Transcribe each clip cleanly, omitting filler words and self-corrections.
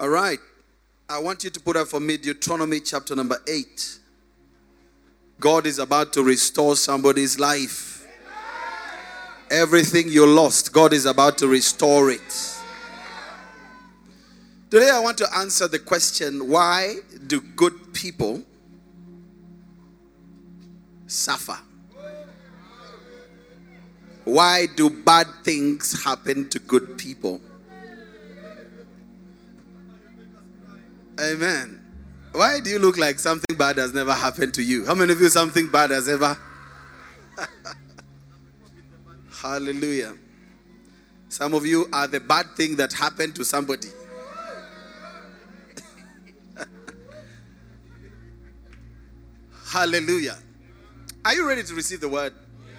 All right. I want you to put up for me Deuteronomy chapter number 8. God is about to restore somebody's life. Everything you lost, God is about to restore it. Today I want to answer the question, why do good people suffer? Why do bad things happen to good people? Amen. Why do you look like something bad has never happened to you? How many of you something bad has ever? Hallelujah. Some of you are the bad thing that happened to somebody. Hallelujah. Are you ready to receive the word? Yes.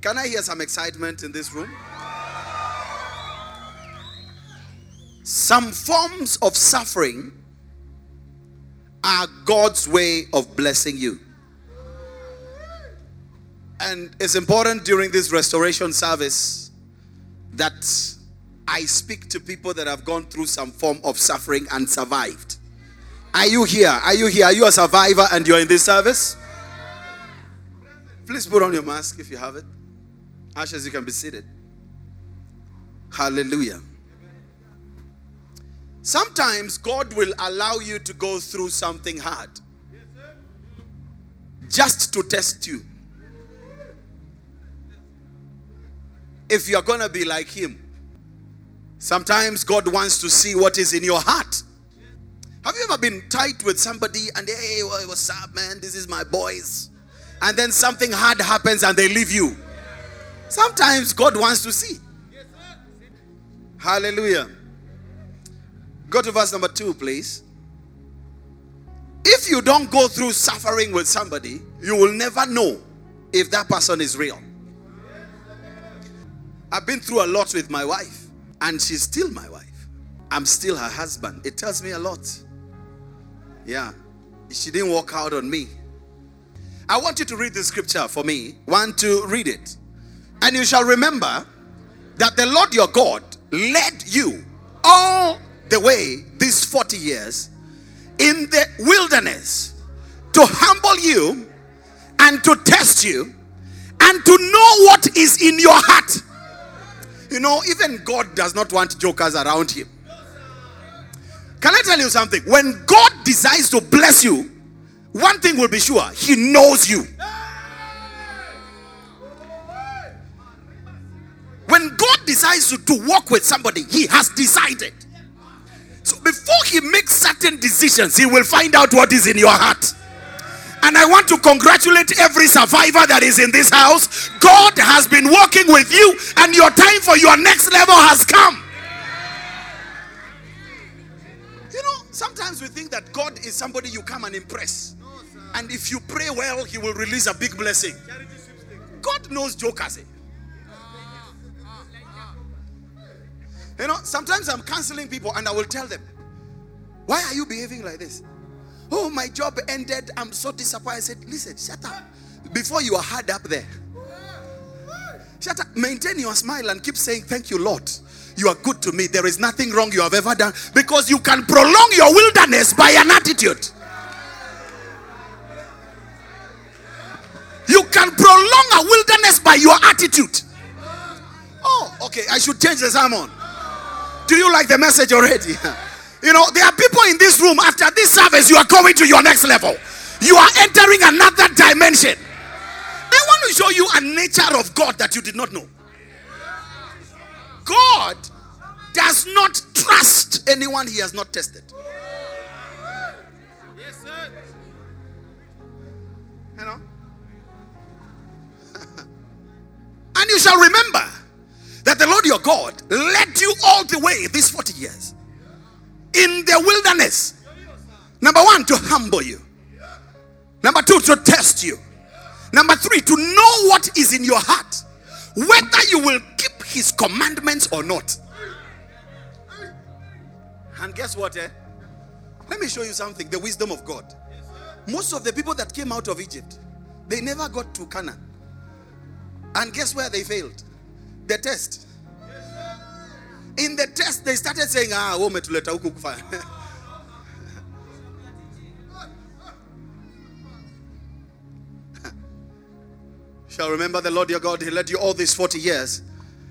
Can I hear some excitement in this room? Some forms of suffering are God's way of blessing you. And it's important during this restoration service that I speak to people that have gone through some form of suffering and survived. Are you here? Are you here? Are you a survivor and you're in this service? Please put on your mask if you have it. Ashes, you can be seated. Hallelujah. Sometimes God will allow you to go through something hard just to test you. If you're going to be like Him. Sometimes God wants to see what is in your heart. Have you ever been tight with somebody and hey, what's up, man? This is my boys. And then something hard happens and they leave you. Sometimes God wants to see. Hallelujah. Go to verse number 2, please. If you don't go through suffering with somebody, you will never know if that person is real. I've been through a lot with my wife, and she's still my wife. I'm still her husband. It tells me a lot. Yeah. She didn't walk out on me. I want you to read the scripture for me. One, two, read it. And you shall remember that the Lord your God led you all the way these 40 years in the wilderness to humble you and to test you and to know what is in your heart. You know, even God does not want jokers around Him. Can I tell you something? When God decides to bless you, one thing will be sure, He knows you. When God decides to walk with somebody, He has decided. So before He makes certain decisions, He will find out what is in your heart. And I want to congratulate every survivor that is in this house. God has been working with you, and your time for your next level has come. You know, sometimes we think that God is somebody you come and impress. And if you pray well, He will release a big blessing. God knows jokers. You know, sometimes I'm counseling people and I will tell them, why are you behaving like this? Oh, my job ended. I'm so disappointed. I said, listen, shut up. Before you are hard up there. Shut up. Maintain your smile and keep saying, thank you, Lord. You are good to me. There is nothing wrong you have ever done. Because you can prolong your wilderness by an attitude. You can prolong a wilderness by your attitude. Oh, okay, I should change the sermon. Do you like the message already? You know, there are people in this room, after this service, you are going to your next level. You are entering another dimension. They want to show you a nature of God that you did not know. God does not trust anyone He has not tested. Yes, sir. You know? And you shall remember that the Lord your God led you all the way these 40 years in the wilderness. Number one, to humble you. Number two, to test you. Number three, to know what is in your heart, whether you will keep His commandments or not. And guess what? Let me show you something, the wisdom of God. Most of the people that came out of Egypt, they never got to Canaan. And guess where they failed? The test. In the test, they started saying, umetuleta huku kufanya. Shall remember the Lord your God, he led you all these 40 years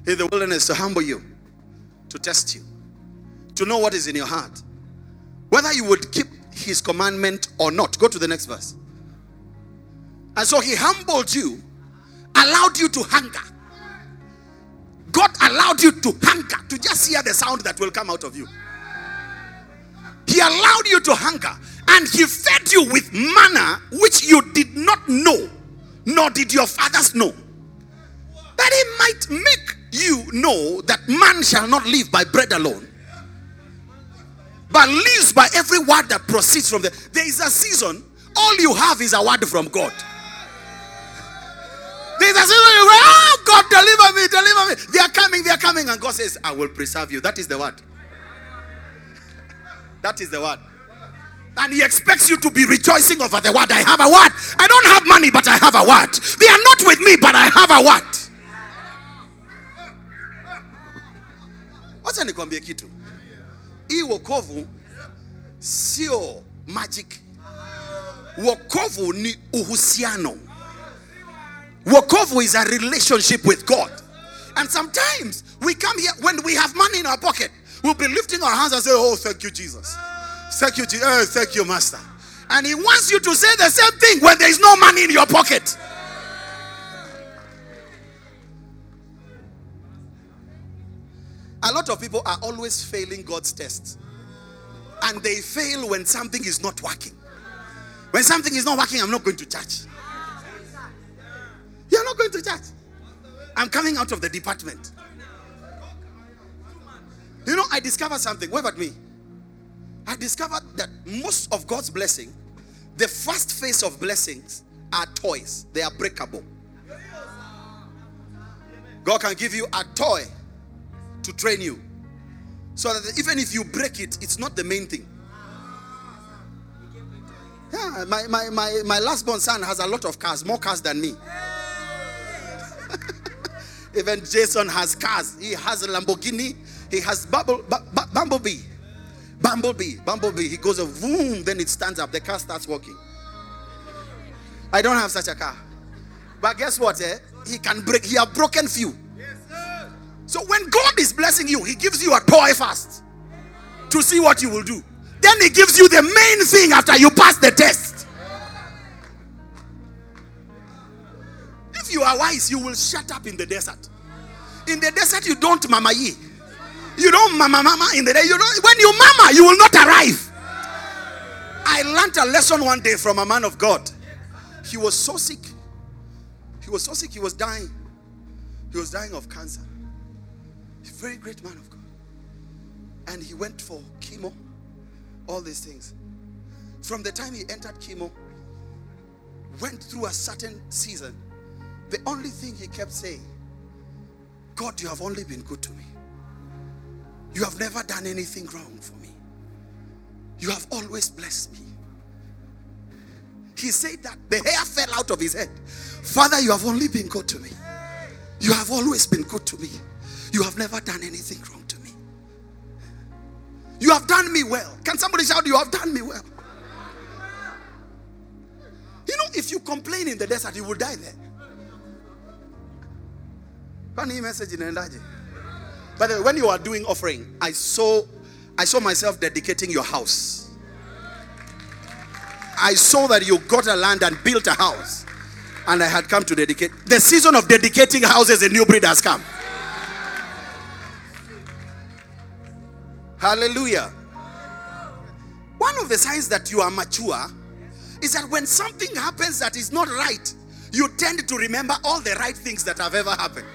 in the wilderness to humble you, to test you, to know what is in your heart, whether you would keep his commandment or not. Go to the next verse. And so he humbled you, allowed you to hunger. God allowed you to hunger, to just hear the sound that will come out of you. He allowed you to hunger, and he fed you with manna which you did not know, nor did your fathers know, that he might make you know that man shall not live by bread alone, but lives by every word that proceeds from the... There is a season, all you have is a word from God. There's a season you go, oh God, deliver me, deliver me. They are coming. And God says, I will preserve you. That is the word. That is the word. And he expects you to be rejoicing over the word. I have a word. I don't have money, but I have a word. They are not with me, but I have a word. Wacha nikwambie kitu. Hii wokovu sio magic. Wokovu ni uhusiano. Wokovu is a relationship with God. And sometimes we come here when we have money in our pocket. We'll be lifting our hands and say, oh, thank you, Jesus. Thank you, Jesus. Oh, thank you, Master. And he wants you to say the same thing when there is no money in your pocket. A lot of people are always failing God's tests. And they fail when something is not working. When something is not working, I'm not going to church. You're not going to church. I'm coming out of the department. You know, I discovered something. Wave at me. I discovered that most of God's blessing, the first phase of blessings are toys. They are breakable. God can give you a toy to train you, so that even if you break it, it's not the main thing. Yeah, my last born son has a lot of cars, more cars than me. Even Jason has cars. He has a Lamborghini. He has Bumblebee. He goes a vroom, then it stands up. The car starts walking. I don't have such a car, but guess what? He can break. He has broken few. So when God is blessing you, he gives you a toy first to see what you will do. Then he gives you the main thing after you pass the test. If you are wise, you will shut up in the desert. In the desert, you don't mama ye. You don't mama in the day. You don't, when you mama, you will not arrive. I learned a lesson one day from a man of God. He was so sick. He was dying. He was dying of cancer. Very great man of God. And he went for chemo, all these things. From the time he entered chemo, went through a certain season, the only thing he kept saying, God, you have only been good to me. You have never done anything wrong for me. You have always blessed me. He said that the hair fell out of his head. Father, you have only been good to me. You have always been good to me. You have never done anything wrong to me. You have done me well. Can somebody shout, you have done me well? You know, if you complain in the desert, you will die there. Funny message in Endaji. By the way, when you are doing offering, I saw myself dedicating your house. I saw that you got a land and built a house. And I had come to dedicate. The season of dedicating houses in New Breed has come. Hallelujah. One of the signs that you are mature is that when something happens that is not right, you tend to remember all the right things that have ever happened.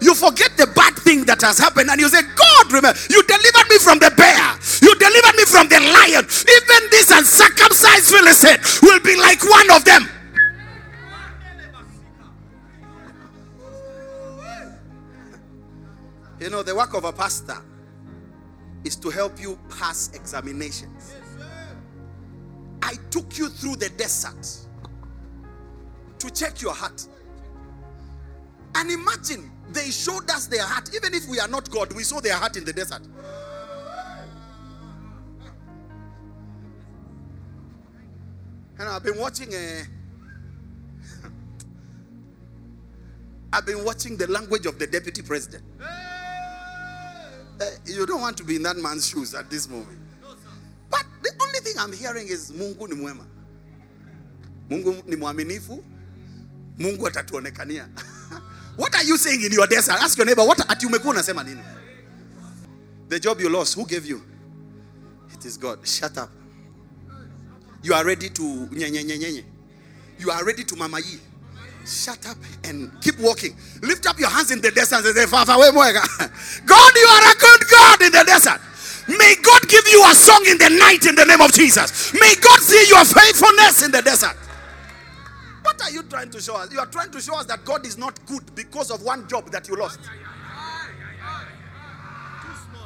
You forget the bad thing that has happened and you say, God, remember, you delivered me from the bear. You delivered me from the lion. Even this uncircumcised Philistine will be like one of them. You know, the work of a pastor is to help you pass examinations. Yes, I took you through the desert to check your heart. And imagine They showed us their heart. Even if we are not God, we saw their heart in the desert. And I've been watching The Language of the Deputy President. You don't want to be in that man's shoes at this moment. No, but the only thing I'm hearing is Mungu ni mwema. Mungu ni mwaminifu. Mungu atatuonekania. What are you saying in your desk? Ask your neighbor, what ati umekuwa unasema nini? The job you lost, who gave you? It is God. Shut up. You are ready to nyenyenyenyenye. You are ready to mamayi. Shut up and keep walking. Lift up your hands in the desert and say, Father, God, you are a good God in the desert. May God give you a song in the night in the name of Jesus. May God see your faithfulness in the desert. What are you trying to show us? You are trying to show us that God is not good because of one job that you lost.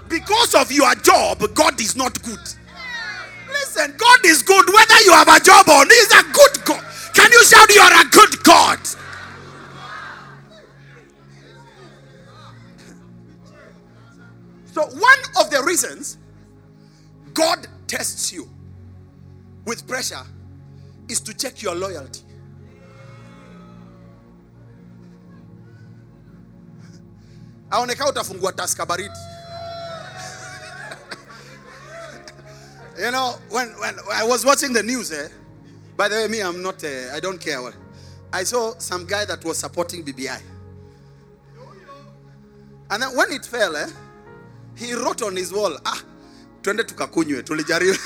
Because of your job, God is not good. Listen, God is good whether you have a job or not. He's a good God. Can you shout you are a good God? So one of the reasons God tests you with pressure is to check your loyalty. Aonekana utafungua taska baridi. You know, when I was watching the news, by the way, me, I'm not, I don't care. I saw some guy that was supporting BBI. And then when it fell, he wrote on his wall, twende tukakunywe, tulijaribu.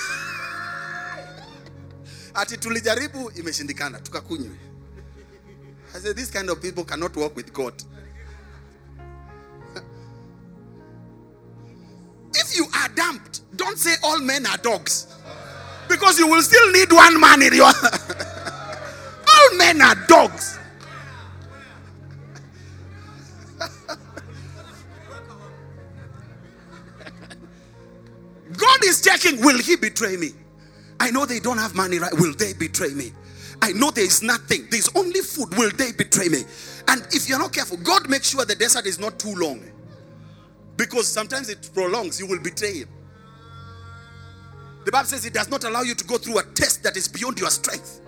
Ati tulijaribu, imeshindikana, tukakunywe. I said, these kind of people cannot walk with God. If you are dumped, don't say all men are dogs. Because you will still need one man in your... All men are dogs. God is checking, will he betray me? I know they don't have money, right? Will they betray me? I know there is nothing. There is only food. Will they betray me? And if you're not careful, God makes sure the desert is not too long. Because sometimes it prolongs. You will betray him. The Bible says it does not allow you to go through a test that is beyond your strength.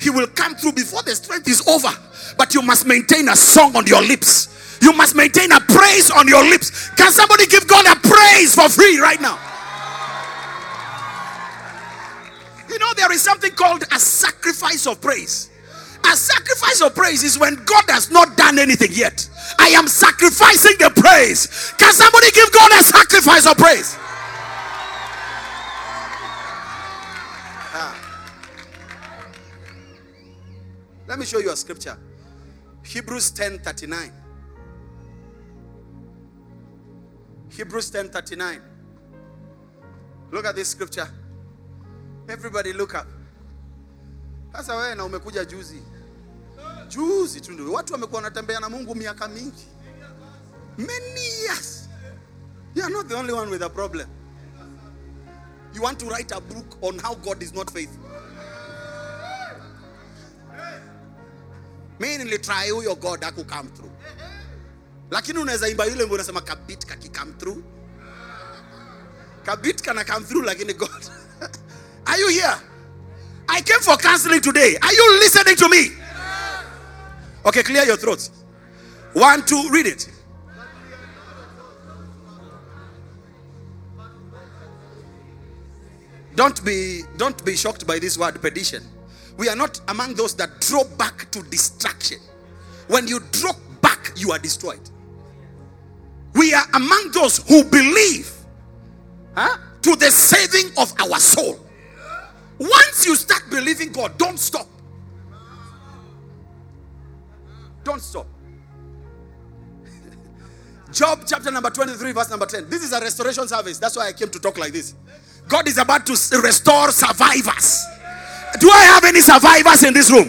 He will come through before the strength is over. But you must maintain a song on your lips. You must maintain a praise on your lips. Can somebody give God a praise for free right now? You know, there is something called a sacrifice of praise. A sacrifice of praise is when God has not done anything yet. I am sacrificing the praise. Can somebody give God a sacrifice of praise? Let me show you a scripture. Hebrews 10:39. Hebrews 10:39. Look at this scripture. Everybody look up. Sasa wewe na umekuja juzi. Juzi tu ndio. Watu wamekuwa wanatembea na Mungu miaka mingi. Many years. You are not the only one with a problem. You want to write a book on how God is not faithful. Mainly try huyo God aku come through. Lakini unaweza imba yule mbona sema kabit kaki come through. Kabit kana come through lakini God. Are you here? I came for counseling today. Are you listening to me? Okay, clear your throats. 1, 2, read it. Don't be shocked by this word perdition. We are not among those that draw back to destruction. When you draw back, you are destroyed. We are among those who believe to the saving of our soul. Once you start believing God, don't stop. Don't stop. Job chapter number 23, verse number 10. This is a restoration service. That's why I came to talk like this. God is about to restore survivors. Do I have any survivors in this room?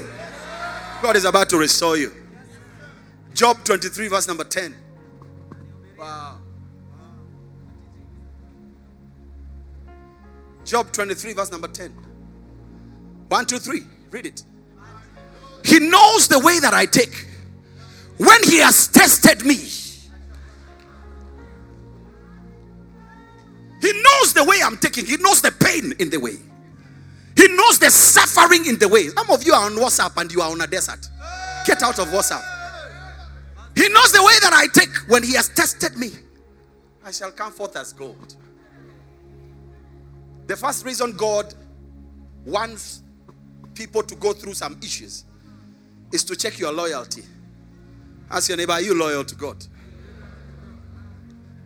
God is about to restore you. Job 23 verse number 10. Wow. Job 23 verse number 10. 1, 2, 3. Read it. He knows the way that I take. When he has tested me, the way I'm taking. He knows the pain in the way. He knows the suffering in the way. Some of you are on WhatsApp and you are on a desert. Get out of WhatsApp. He knows the way that I take. When he has tested me, I shall come forth as gold. The first reason God wants people to go through some issues is to check your loyalty. Ask your neighbor, are you loyal to God?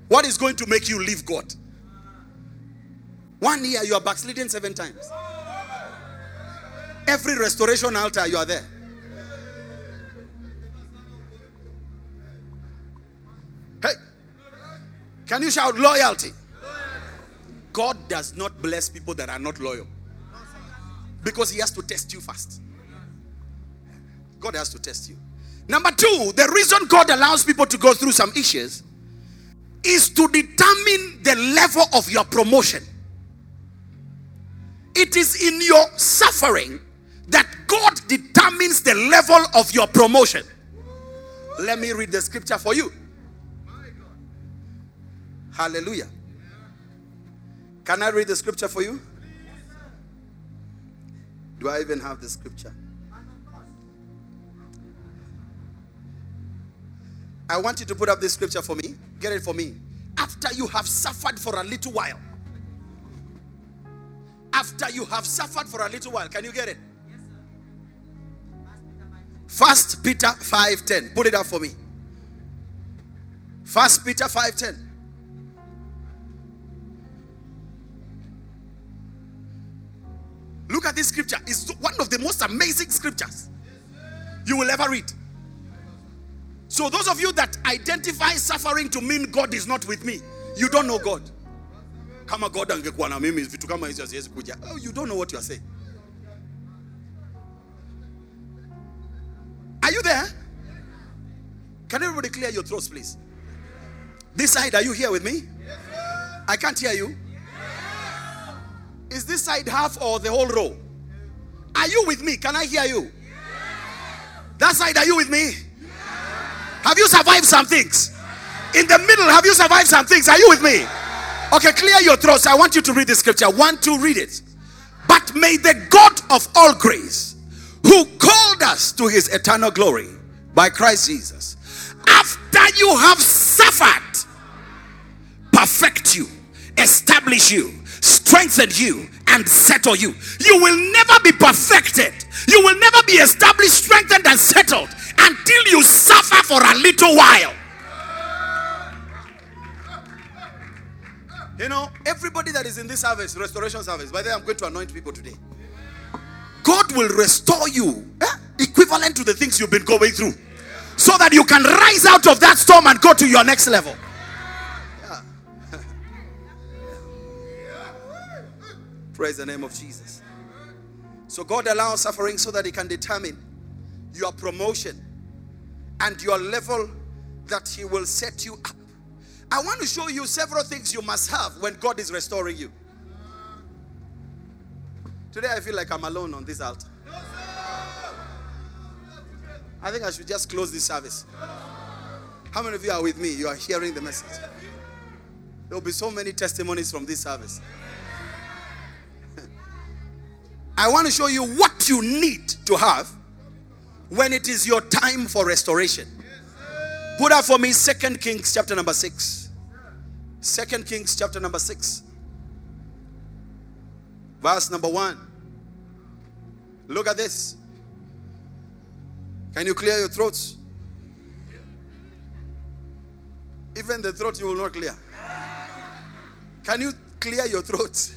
What is going to make you leave God? 1 year, you are backsliding 7 times. Every restoration altar, you are there. Hey, can you shout loyalty? God does not bless people that are not loyal, because he has to test you first. God has to test you. Number two, the reason God allows people to go through some issues is to determine the level of your promotion. It is in your suffering that God determines the level of your promotion. Let me read the scripture for you. Hallelujah. Can I read the scripture for you? Do I even have the scripture? I want you to put up this scripture for me. Get it for me. After you have suffered for a little while. After you have suffered for a little while. Can you get it? Yes, sir. 1 Peter 5:10. Put it up for me. 1 Peter 5:10. Look at this scripture. It's one of the most amazing scriptures you will ever read. So those of you that identify suffering to mean God is not with me, you don't know God. Kama God angekuwa na mimi vitu kama hizo siwezi kuja. Oh, you don't know what you are saying. Are you there? Can everybody clear your throats, please? This side, are you here with me? I can't hear you. Is this side half or the whole row? Are you with me? Can I hear you? That side, are you with me? Have you survived some things? In the middle, have you survived some things? Are you with me? Okay, clear your throats. I want you to read the scripture. 1, 2, read it. But may the God of all grace, who called us to his eternal glory by Christ Jesus, after you have suffered, perfect you, establish you, strengthen you, and settle you. You will never be perfected. You will never be established, strengthened, and settled until you suffer for a little while. You know, everybody that is in this service, restoration service, by the way, I'm going to anoint people today. God will restore you, equivalent to the things you've been going through, so that you can rise out of that storm and go to your next level. Yeah. Praise the name of Jesus. So God allows suffering so that he can determine your promotion and your level that he will set you up. I want to show you several things you must have when God is restoring you. Today I feel like I'm alone on this altar. I think I should just close this service. How many of you are with me? You are hearing the message. There will be so many testimonies from this service. I want to show you what you need to have when it is your time for restoration. Put up for me 2 Kings chapter number 6. 2 Kings chapter number 6. Verse number 1. Look at this. Can you clear your throats? Even the throat you will not clear. Can you clear your throats?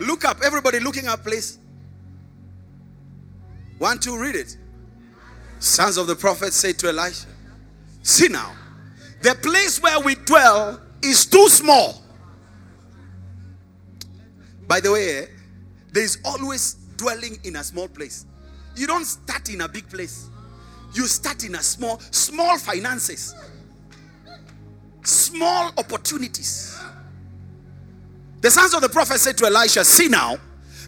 Look up. Everybody looking up, please. 1, 2, read it. Sons of the prophet said to Elisha, see now, the place where we dwell is too small. By the way, there is always dwelling in a small place. You don't start in a big place. You start in a small finances, small opportunities. The sons of the prophet said to Elisha, see now,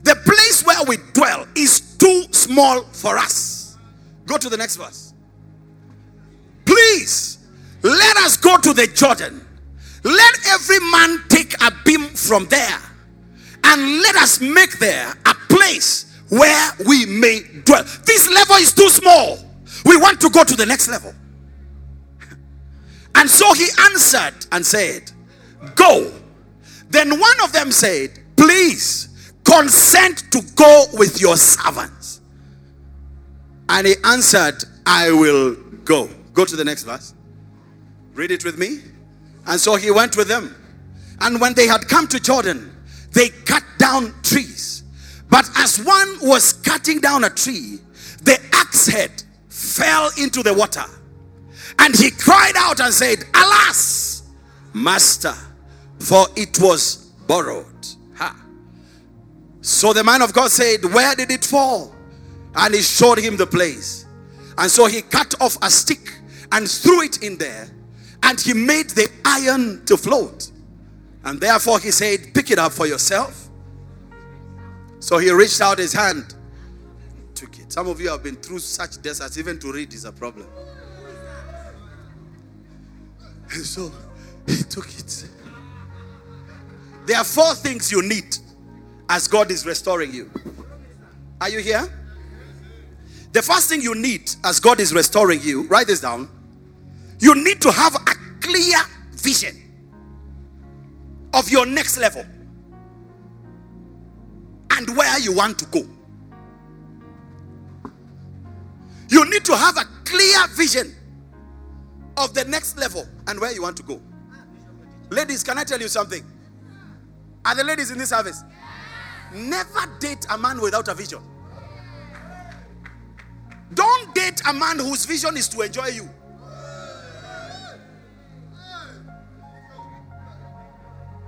the place where we dwell is too small for us. Go to the next verse. Please, let us go to the Jordan Let every man take a beam from there, and let us make there a place where we may dwell. This level is too small. We want to go to the next level. And so he answered and said, Go. Then one of them said, Please consent to go with your servants. And he answered, I will go. Go to the next verse. Read it with me. And so he went with them. And when they had come to Jordan, they cut down trees. But as one was cutting down a tree, the axe head fell into the water. And he cried out and said, Alas, master, for it was borrowed. Ha. So the man of God said, Where did it fall? And he showed him the place. And so he cut off a stick and threw it in there. And he made the iron to float. And therefore he said, Pick it up for yourself. So he reached out his hand, took it. Some of you have been through such deserts, even to read is a problem. And so he took it. There are four things you need as God is restoring you. Are you here? The first thing you need as God is restoring you, write this down. You need to have a clear vision of your next level and where you want to go. You need to have a clear vision of the next level and where you want to go. Ladies, can I tell you something? Are the ladies in this service? Never date a man without a vision. Don't date a man whose vision is to enjoy you.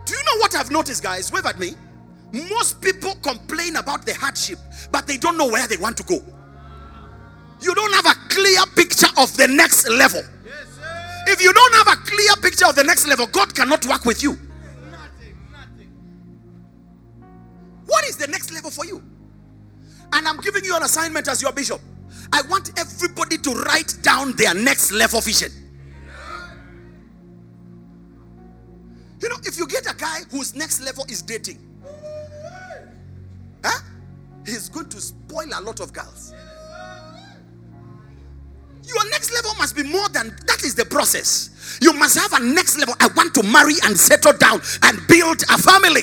Do you know what I've noticed, guys? Wave at me. Most people complain about the hardship, but they don't know where they want to go. You don't have a clear picture of the next level. If you don't have a clear picture of the next level, God cannot work with you. What is the next level for you? And I'm giving you an assignment as your bishop. I want everybody to write down their next level vision. You know, if you get a guy whose next level is dating, he's going to spoil a lot of girls. Your next level must be more than that. Is the process. You must have a next level. I want to marry and settle down and build a family.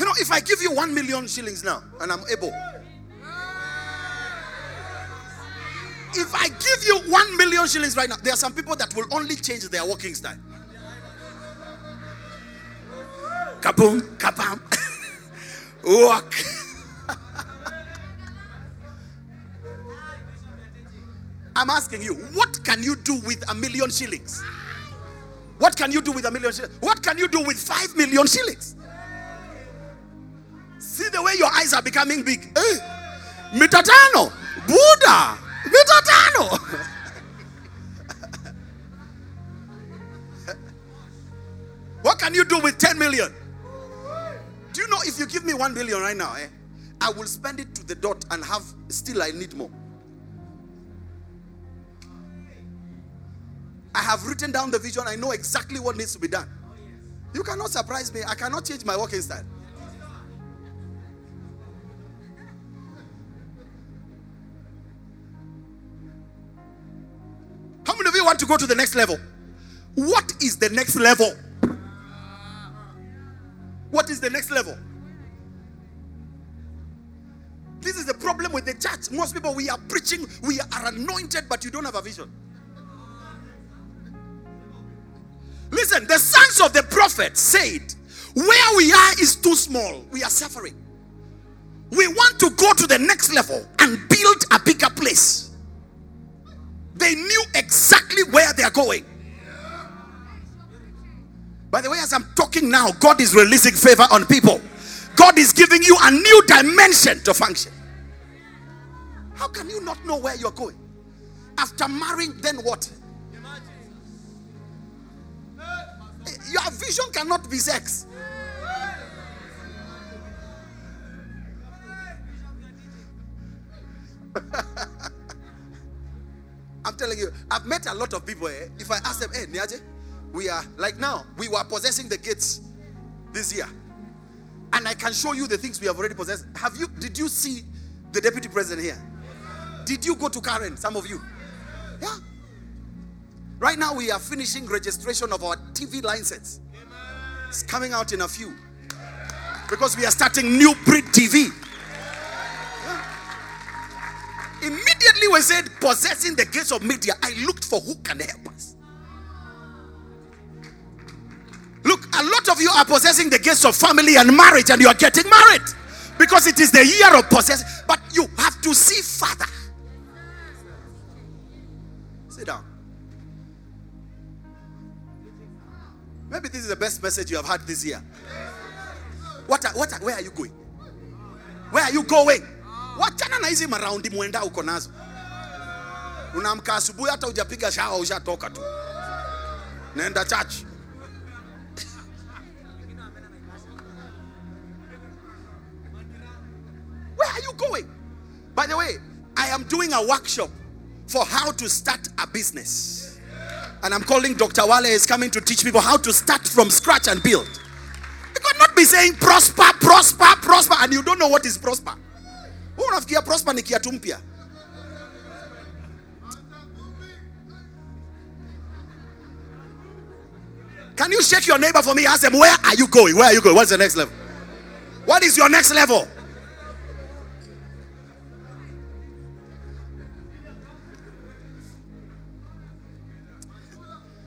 You know, if I give you 1,000,000 shillings now and I'm able, if I give you 1,000,000 shillings right now, there are some people that will only change their walking style. Kaboom, kabam, walk. I'm asking you, what can you do with 1,000,000 shillings? What can you do with 1,000,000 shillings? What can you do with 5,000,000 shillings? See the way your eyes are becoming big. Mitatano, Buddha, Mitatano. What can you do with 10 million? Do you know if you give me 1 million right now, I will spend it to the dot and have still I need more. I have written down the vision. I know exactly what needs to be done. You cannot surprise me. I cannot change my walking style. How many of you want to go to the next level? What is the next level? What is the next level? This is the problem with the church. Most people, we are preaching, we are anointed, but you don't have a vision. Listen, the sons of the prophet said, where we are is too small. We are suffering. We want to go to the next level and build a bigger place. They knew exactly where they are going. By the way, as I'm talking now, God is releasing favor on people. God is giving you a new dimension to function. How can you not know where you're going? After marrying, then what? Your vision cannot be sex. I'm telling I've met a lot of people. If I ask them, hey, Niaje, we are like now, we were possessing the gates this year. And I can show you the things we have already possessed. Did you see the deputy president here? Did you go to Karen, some of you? Yeah. Right now we are finishing registration of our TV license. It's coming out in a few. Because we are starting New Breed TV. Yeah. Immediately we said, possessing the gates of media, I looked for who can help us. Look, a lot of you are possessing the gates of family and marriage, and you are getting married because it is the year of possession. But you have to see further. Sit down. Maybe this is the best message you have had this year. Where are you going? Where are you going? Wachana na hizi maraundi muenda uko nazo. Unaamka asubuhi hata hujapiga shower ushatoka tu. Naenda church. Where are you going? By the way, I am doing a workshop for how to start a business. And I'm calling Dr. Wale. He's coming to teach people how to start from scratch and build. You cannot be saying prosper, and you don't know what is prosper. Unafikia prosper ni kiatu mpya. Can you shake your neighbor for me? Ask them, where are you going? Where are you going? What's the next level? What is your next level?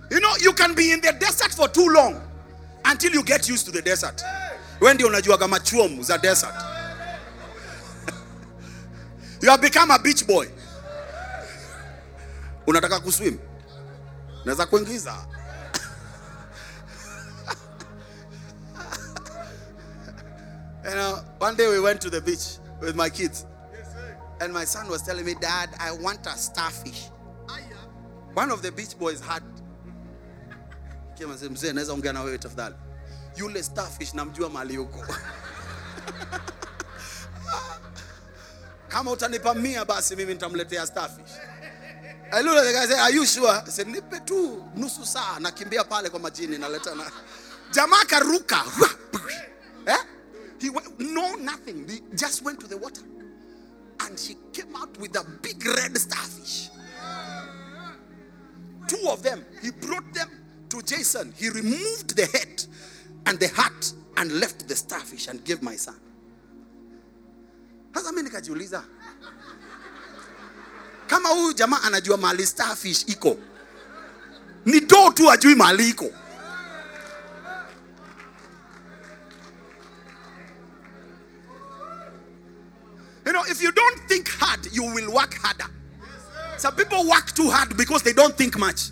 You know, you can be in the desert for too long until you get used to the desert. When do you know you are desert? You have become a beach boy. Unataka kuswim? Naweza kuingiza. You know, one day we went to the beach with my kids. And my son was telling me, Dad, I want a starfish. One of the beach boys had and say, Mzee, naweza ongea na wewe tafadhali. Yule starfish namjua mali huko. Kama utanipa 100 basi mimi nitamletea starfish. I look at the guy say, are you sure? I said, nipe tu nusu saa nakimbia pale kwa majini naleta na. Jamaa karuka. Eh? He went, no nothing. He just went to the water. And she came out with a big red starfish. Two of them. He brought them to Jason. He removed the head and the heart and left the starfish and gave my son. Hasa mimi nikajiuliza, kama huyu jamaa anajua mahali starfish iko, ni do tu ajui mahali iko. You know, if you don't think hard, you will work harder. Some people work too hard because they don't think much.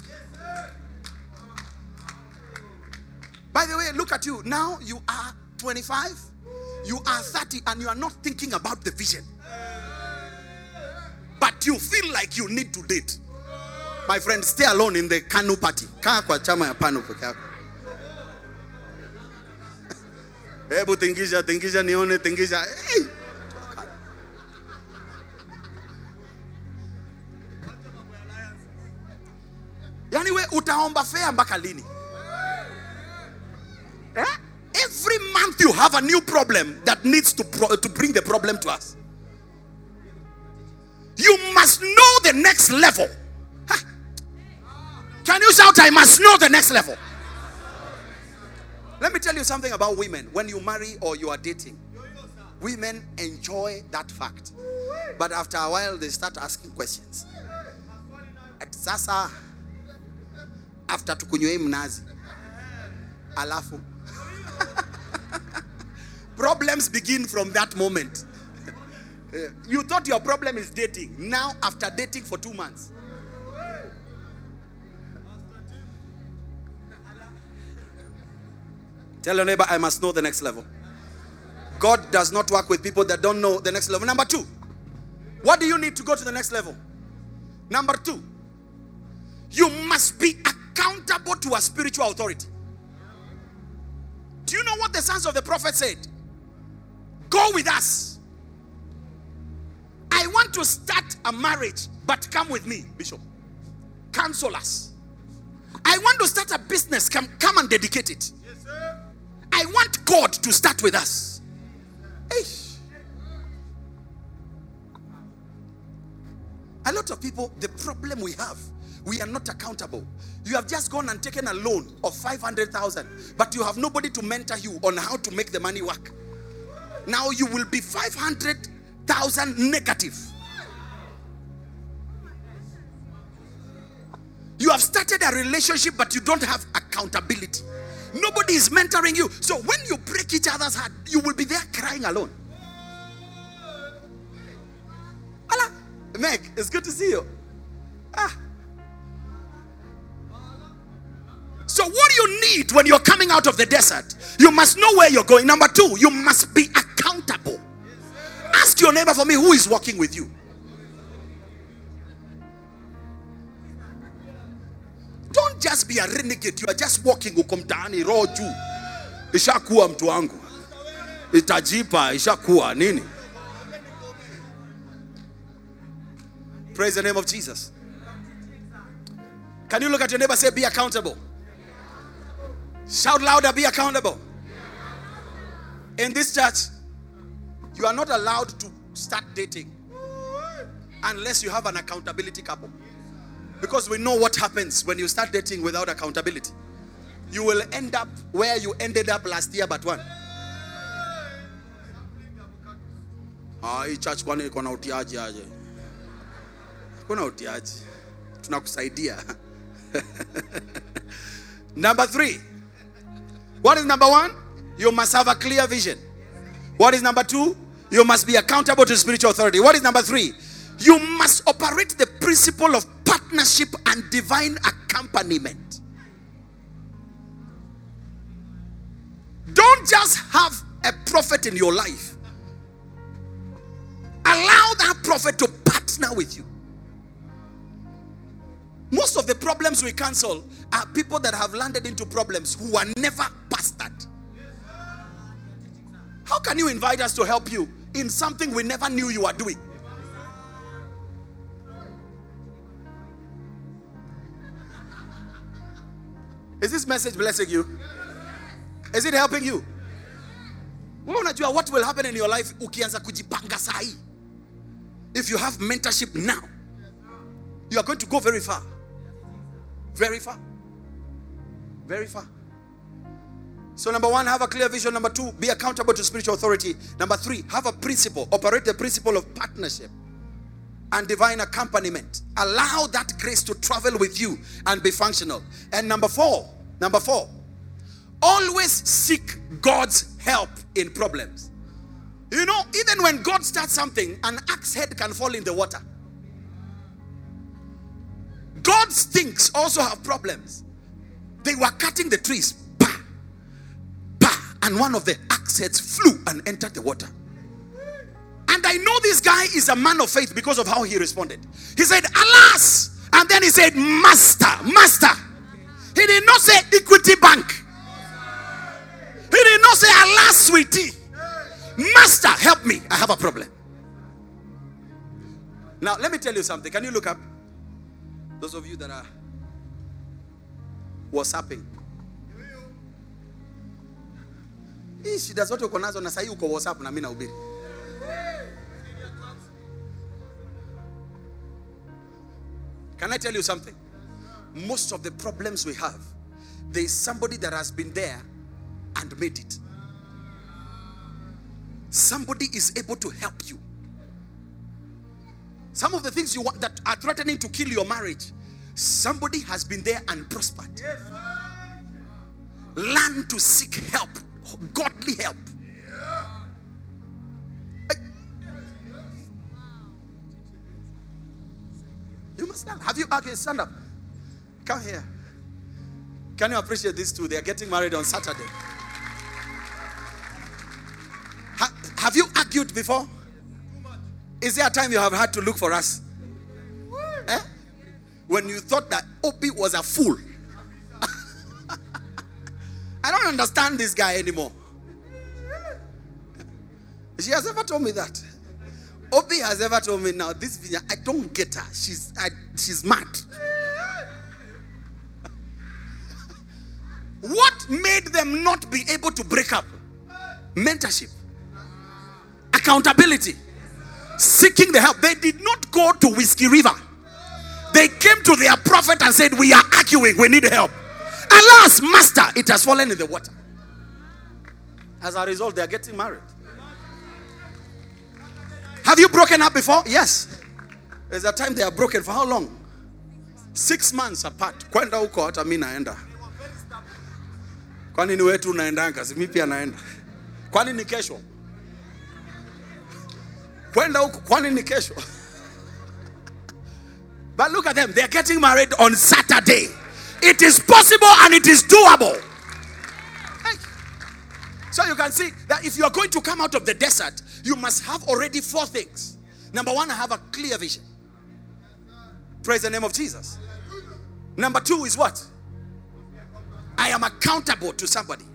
By the way, look at you. Now you are 25, you are 30, and you are not thinking about the vision. But you feel like you need to date. My friend, stay alone in the Kanu party. Kaa kwa chama ya Pano peke yako. Hebu tingisha nione, tingisha. Hey! Yani we utaomba fea mpaka lini? Every month you have a new problem that needs to bring the problem to us. You must know the next level. Huh? Can you shout, I must know the next level? Let me tell you something about women. When you marry or you are dating, women enjoy that fact. But after a while, they start asking questions. At sasa, after tukunywe mnazi, alafu. Problems begin from that moment. You thought your problem is dating. Now, after dating for 2 months. Tell your neighbor, I must know the next level. God does not work with people that don't know the next level. Number 2, what do you need to go to the next level? Number 2, you must be accountable to a spiritual authority. Do you know what the sons of the prophet said? Go with us. I want to start a marriage, but come with me, Bishop. Counselors. I want to start a business. Come and dedicate it. Yes, sir. I want God to start with us. Hey. A lot of people, the problem we have, we are not accountable. You have just gone and taken a loan of 500,000, but you have nobody to mentor you on how to make the money work. Now you will be 500,000 negative. You have started a relationship, but you don't have accountability. Nobody is mentoring you. So when you break each other's heart, you will be there crying alone. Hello, Meg, it's good to see you. Ah. So what do you need when you're coming out of the desert? You must know where you're going. Number two, you must be accountable. Ask your neighbor for me, who is walking with you? Don't just be a renegade. You are just walking ukomtaani roho juu. Ishakuwa mtu wangu. Itajipa ishakuwa nini? Praise the name of Jesus. Can you look at your neighbor and say, be accountable? Shout louder, be accountable. In this church, you are not allowed to start dating unless you have an accountability couple. Because we know what happens when you start dating without accountability. You will end up where you ended up last year but one. Church kwani iko na utiaji aje. Kuna utiaji. Tunakusaidia. Number three. What is number one? You must have a clear vision. What is number two? You must be accountable to spiritual authority. What is number three? You must operate the principle of partnership and divine accompaniment. Don't just have a prophet in your life. Allow that prophet to partner with you. Most of the problems we counsel are people that have landed into problems who are never pastored. How can you invite us to help you in something we never knew you were doing? Is this message blessing you? Is it helping you? What will happen in your life if you have mentorship now? You are going to go very far. Very far. Very far. So number one, have a clear vision. Number two, be accountable to spiritual authority. Number three, have a principle. Operate the principle of partnership and divine accompaniment. Allow that grace to travel with you and be functional. And number four, always seek God's help in problems. You know, even when God starts something, an axe head can fall in the water. God's things also have problems. They were cutting the trees, and one of the axe heads flew and entered the water. And I know this guy is a man of faith because of how he responded. He said, alas. And then he said, master. He did not say equity bank. He did not say, alas, sweetie. Master, help me. I have a problem. Now, let me tell you something. Can you look up? Those of you that are WhatsApping. She does not recognize on Nasai uko WhatsApp na mimi na ubiri. Can I tell you something? Most of the problems we have, there is somebody that has been there and made it. Somebody is able to help you. Some of the things you want that are threatening to kill your marriage, somebody has been there and prospered. Yes, learn to seek help, godly help. Yeah. You must stand. Have you? Okay, stand up. Come here. Can you appreciate these two? They are getting married on Saturday. Have you argued before? Is there a time you have had to look for us? Eh? When you thought that Obi was a fool. I don't understand this guy anymore. She has ever told me that. Obi has ever told me now, this video, I don't get her. She's mad. What made them not be able to break up? Mentorship. Accountability. Seeking the help. They did not go to Whiskey River. They came to their prophet and said, we are arguing, we need help. Alas, master, it has fallen in the water. As a result, they are getting married. Have you broken up before? Yes. There's a time they are broken. For how long? 6 months apart. Kwenda huko hata mimi naenda. Kwani ni wetu naenda kasi mimi pia naenda. Kwani ni kesho? Kwenda huko kwani ni kesho? But look at them. They are getting married on Saturday. It is possible and it is doable. So you can see that if you are going to come out of the desert, you must have already 4 things. Number 1, have a clear vision. Praise the name of Jesus. Number 2 is what? I am accountable to somebody.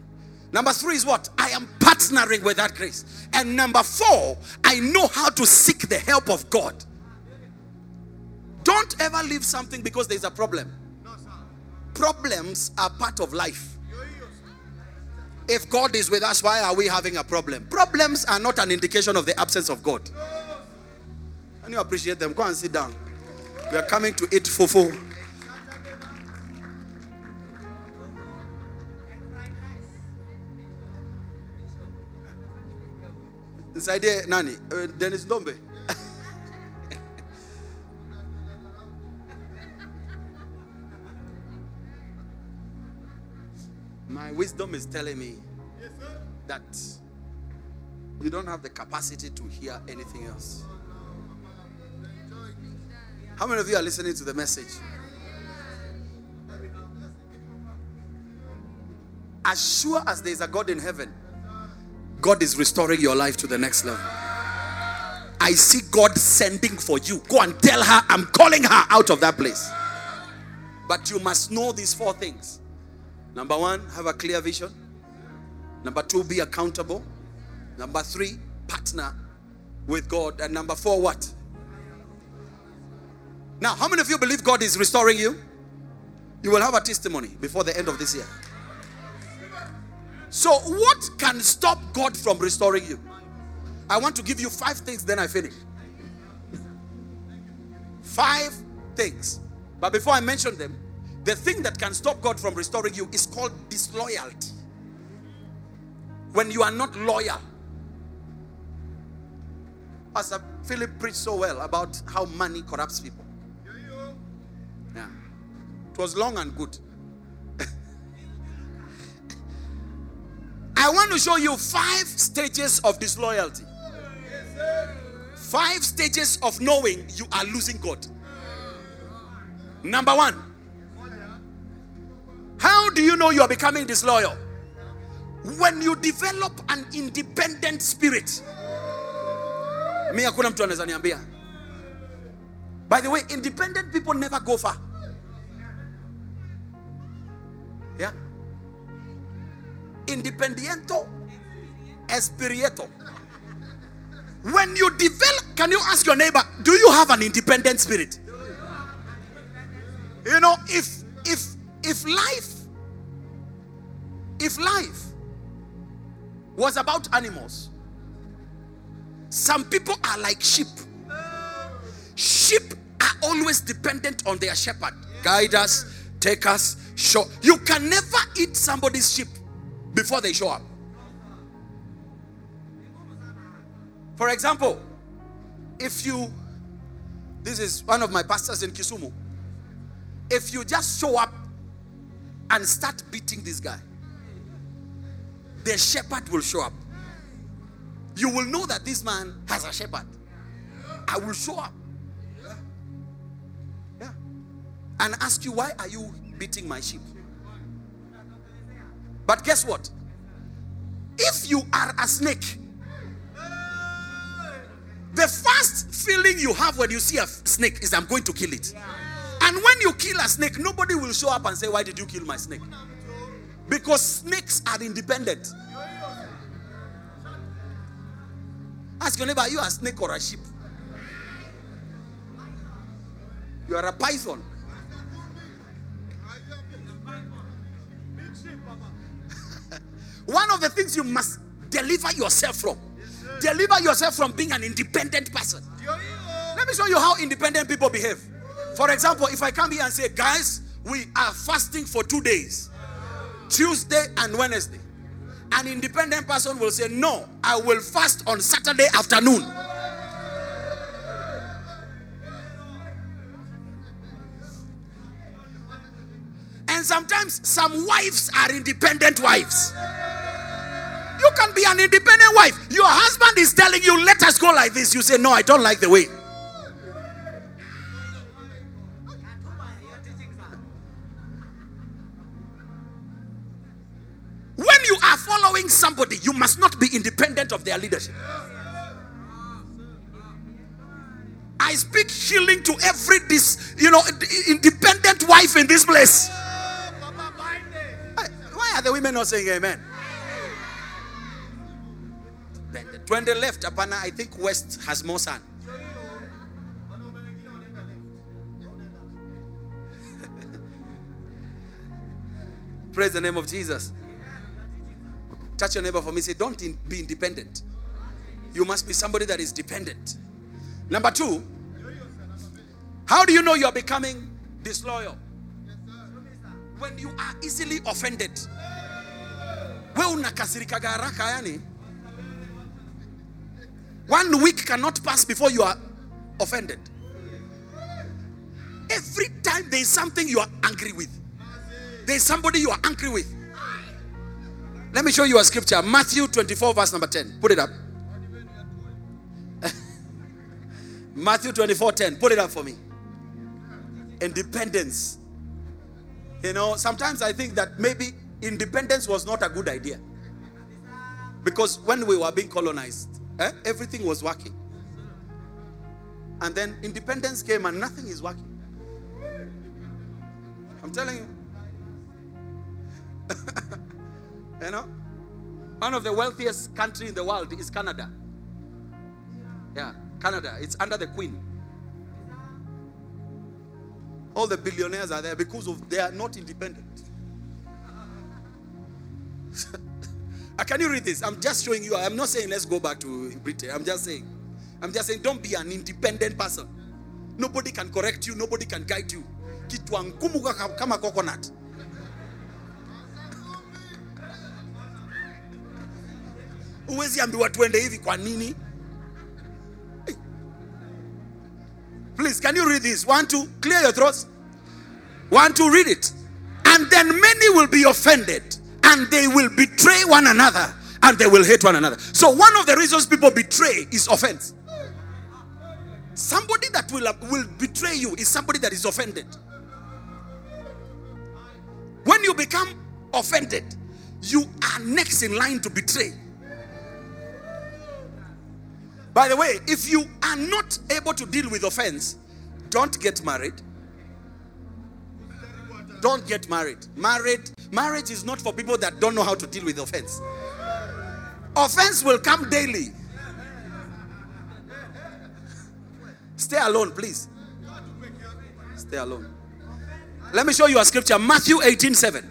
Number 3 is what? I am partnering with that grace. And number 4, I know how to seek the help of God. Don't ever leave something because there's a problem. Problems are part of life. If God is with us, why are we having a problem? Problems are not an indication of the absence of God. Can you appreciate them? Go and sit down. We are coming to eat fufu. Inside Nani, Dennis Dombe. My wisdom is telling me that you don't have the capacity to hear anything else. How many of you are listening to the message? As sure as there is a God in heaven, God is restoring your life to the next level. I see God sending for you. Go and tell her, I'm calling her out of that place. But you must know these 4 things. Number 1, have a clear vision. Number 2, be accountable. Number 3, partner with God. And number 4, what? Now, how many of you believe God is restoring you? You will have a testimony before the end of this year. So, what can stop God from restoring you? I want to give you 5 things, then I finish. 5 things. But before I mention them, the thing that can stop God from restoring you is called disloyalty. When you are not loyal. Pastor Philip preached so well about how money corrupts people. Yeah. It was long and good. I want to show you 5 stages of disloyalty. 5 stages of knowing you are losing God. Number 1. How do you know you are becoming disloyal? When you develop an independent spirit. By the way, independent people never go far. Yeah. Independiento, espirito. When you develop, can you ask your neighbor, do you have an independent spirit? You know, if life was about animals, some people are like sheep. Sheep are always dependent on their shepherd. Guide us, take us, show. You can never eat somebody's sheep before they show up. For example, this is one of my pastors in Kisumu. If you just show up and start beating this guy, the shepherd will show up. You will know that this man has a shepherd. I will show up. Yeah. And ask you, why are you beating my sheep? But guess what? If you are a snake, the first feeling you have when you see a snake is, I'm going to kill it. And when you kill a snake, nobody will show up and say, why did you kill my snake? Because snakes are independent. Ask your neighbor, are you a snake or a sheep? You are a python. One of the things you must deliver yourself from. Deliver yourself from being an independent person. Let me show you how independent people behave. For example, if I come here and say, guys, we are fasting for 2 days, Tuesday and Wednesday, an independent person will say, no, I will fast on Saturday afternoon. And sometimes some wives are independent wives. You can be an independent wife. Your husband is telling you, let us go like this. You say, no, I don't like the way. When you are following somebody, you must not be independent of their leadership. I speak healing to every independent wife in this place. Why are the women not saying amen? 20 left, Abana. I think West has more sun. Praise the name of Jesus. Touch your neighbor for me. Say, don't be independent. You must be somebody that is dependent. Number two, how do you know you are becoming disloyal? When you are easily offended. One week cannot pass before you are offended. Every time there is something you are angry with. There is somebody you are angry with. Let me show you a scripture. Matthew 24 verse number 10. Put it up. Matthew 24:10. Put it up for me. Independence. You know, sometimes I think that maybe independence was not a good idea. Because when we were being colonized, everything was working. And then independence came and nothing is working. I'm telling you. You know, one of the wealthiest countries in the world is Canada. Yeah, Canada. It's under the Queen. All the billionaires are there because they are not independent. Can you read this? I'm just showing you. I'm not saying let's go back to Britain. I'm just saying don't be an independent person. Nobody can correct you. Nobody can guide you. Kitwa ngumu kama coconut. Uwezi ambiwa tuende hivi kwa nini? Please, can you read this? 1, 2, clear your throats. 1, 2, read it. And then many will be offended, and they will betray one another, and they will hate one another. So one of the reasons people betray is offense. Somebody that will betray you is somebody that is offended. When you become offended, you are next in line to betray. By the way, if you are not able to deal with offense, don't get married. Don't get married. Marriage is not for people that don't know how to deal with offense. Offense will come daily. Stay alone, please. Stay alone. Let me show you a scripture. Matthew 18:7.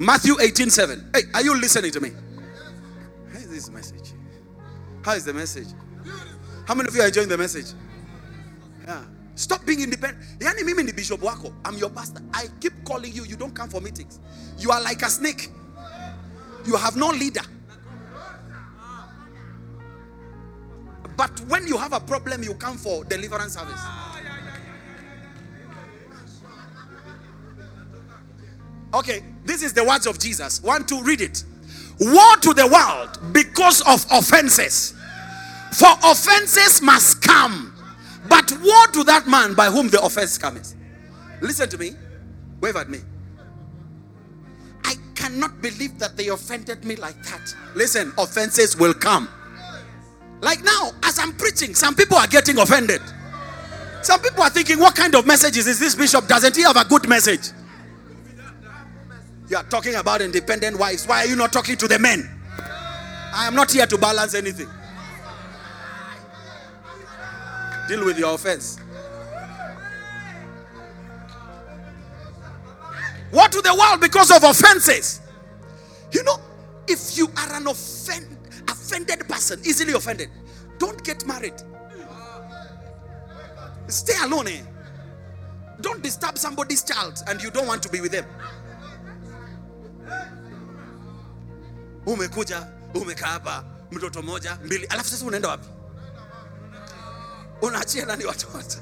Matthew 18:7. Hey, are you listening to me? How is this message? How is the message? How many of you are enjoying the message? Yeah. Stop being independent. Yani mimi ni Bishop wako. I'm your pastor. I keep calling you. You don't come for meetings. You are like a snake. You have no leader. But when you have a problem, you come for deliverance service. Okay, this is the words of Jesus. 1, 2, read it. Woe to the world because of offenses. For offenses must come. But woe to that man by whom the offense comes. Listen to me. Wave at me. I cannot believe that they offended me like that. Listen, offenses will come. Like now, as I'm preaching, some people are getting offended. Some people are thinking, what kind of messages is this, Bishop? Doesn't he have a good message? You are talking about independent wives. Why are you not talking to the men? I am not here to balance anything. Deal with your offense. What to the world because of offenses? You know, If you are an offended person, easily offended, don't get married. Stay alone. Don't disturb somebody's child and you don't want to be with them. Umekuja, umekaa hapa, mtoto moja, mbili. Alafu sasa unaenda wapi? Unaachia nani watoto?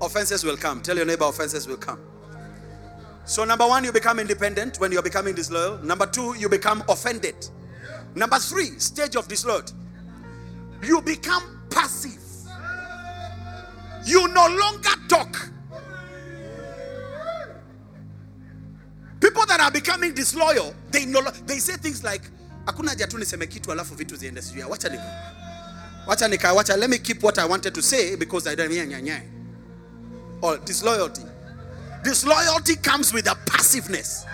Offenses will come. Tell your neighbor, offenses will come. So number one, you become independent when you're becoming disloyal. Number two, you become offended. Number three, stage of disloyalty. You become passive. You no longer talk. People that are becoming disloyal, they say things like, "Akuna jatu niseme kitu alafu vitu ziende sijui." Wacha let me keep what I wanted to say because I don't hear. Or disloyalty. Disloyalty comes with a passiveness.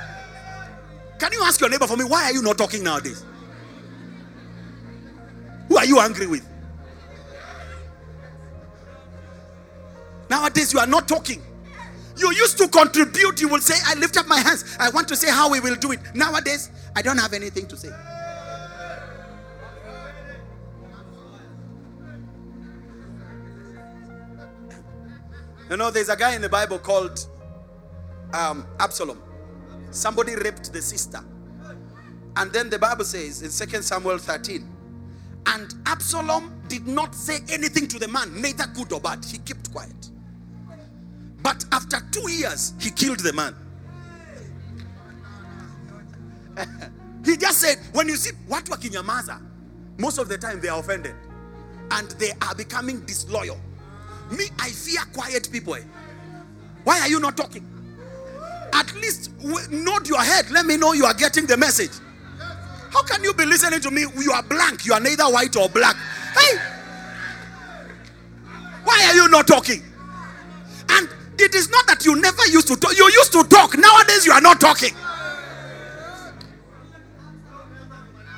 Can you ask your neighbor for me, why are you not talking nowadays? Who are you angry with? Nowadays you are not talking. You used to contribute. You will say, I lift up my hands. I want to say how we will do it. Nowadays, I don't have anything to say. You know, there's a guy in the Bible called Absalom. Somebody raped the sister. And then the Bible says in 2 Samuel 13, and Absalom did not say anything to the man, neither good or bad. He kept quiet. But after 2 years, he killed the man. He just said, when you see watu wakinyamaza, most of the time they are offended. And they are becoming disloyal. Me, I fear quiet people. Why are you not talking? At least nod your head. Let me know you are getting the message. How can you be listening to me? You are blank. You are neither white or black. Hey! Why are you not talking? And it is not that you never used to talk. You used to talk. Nowadays you are not talking.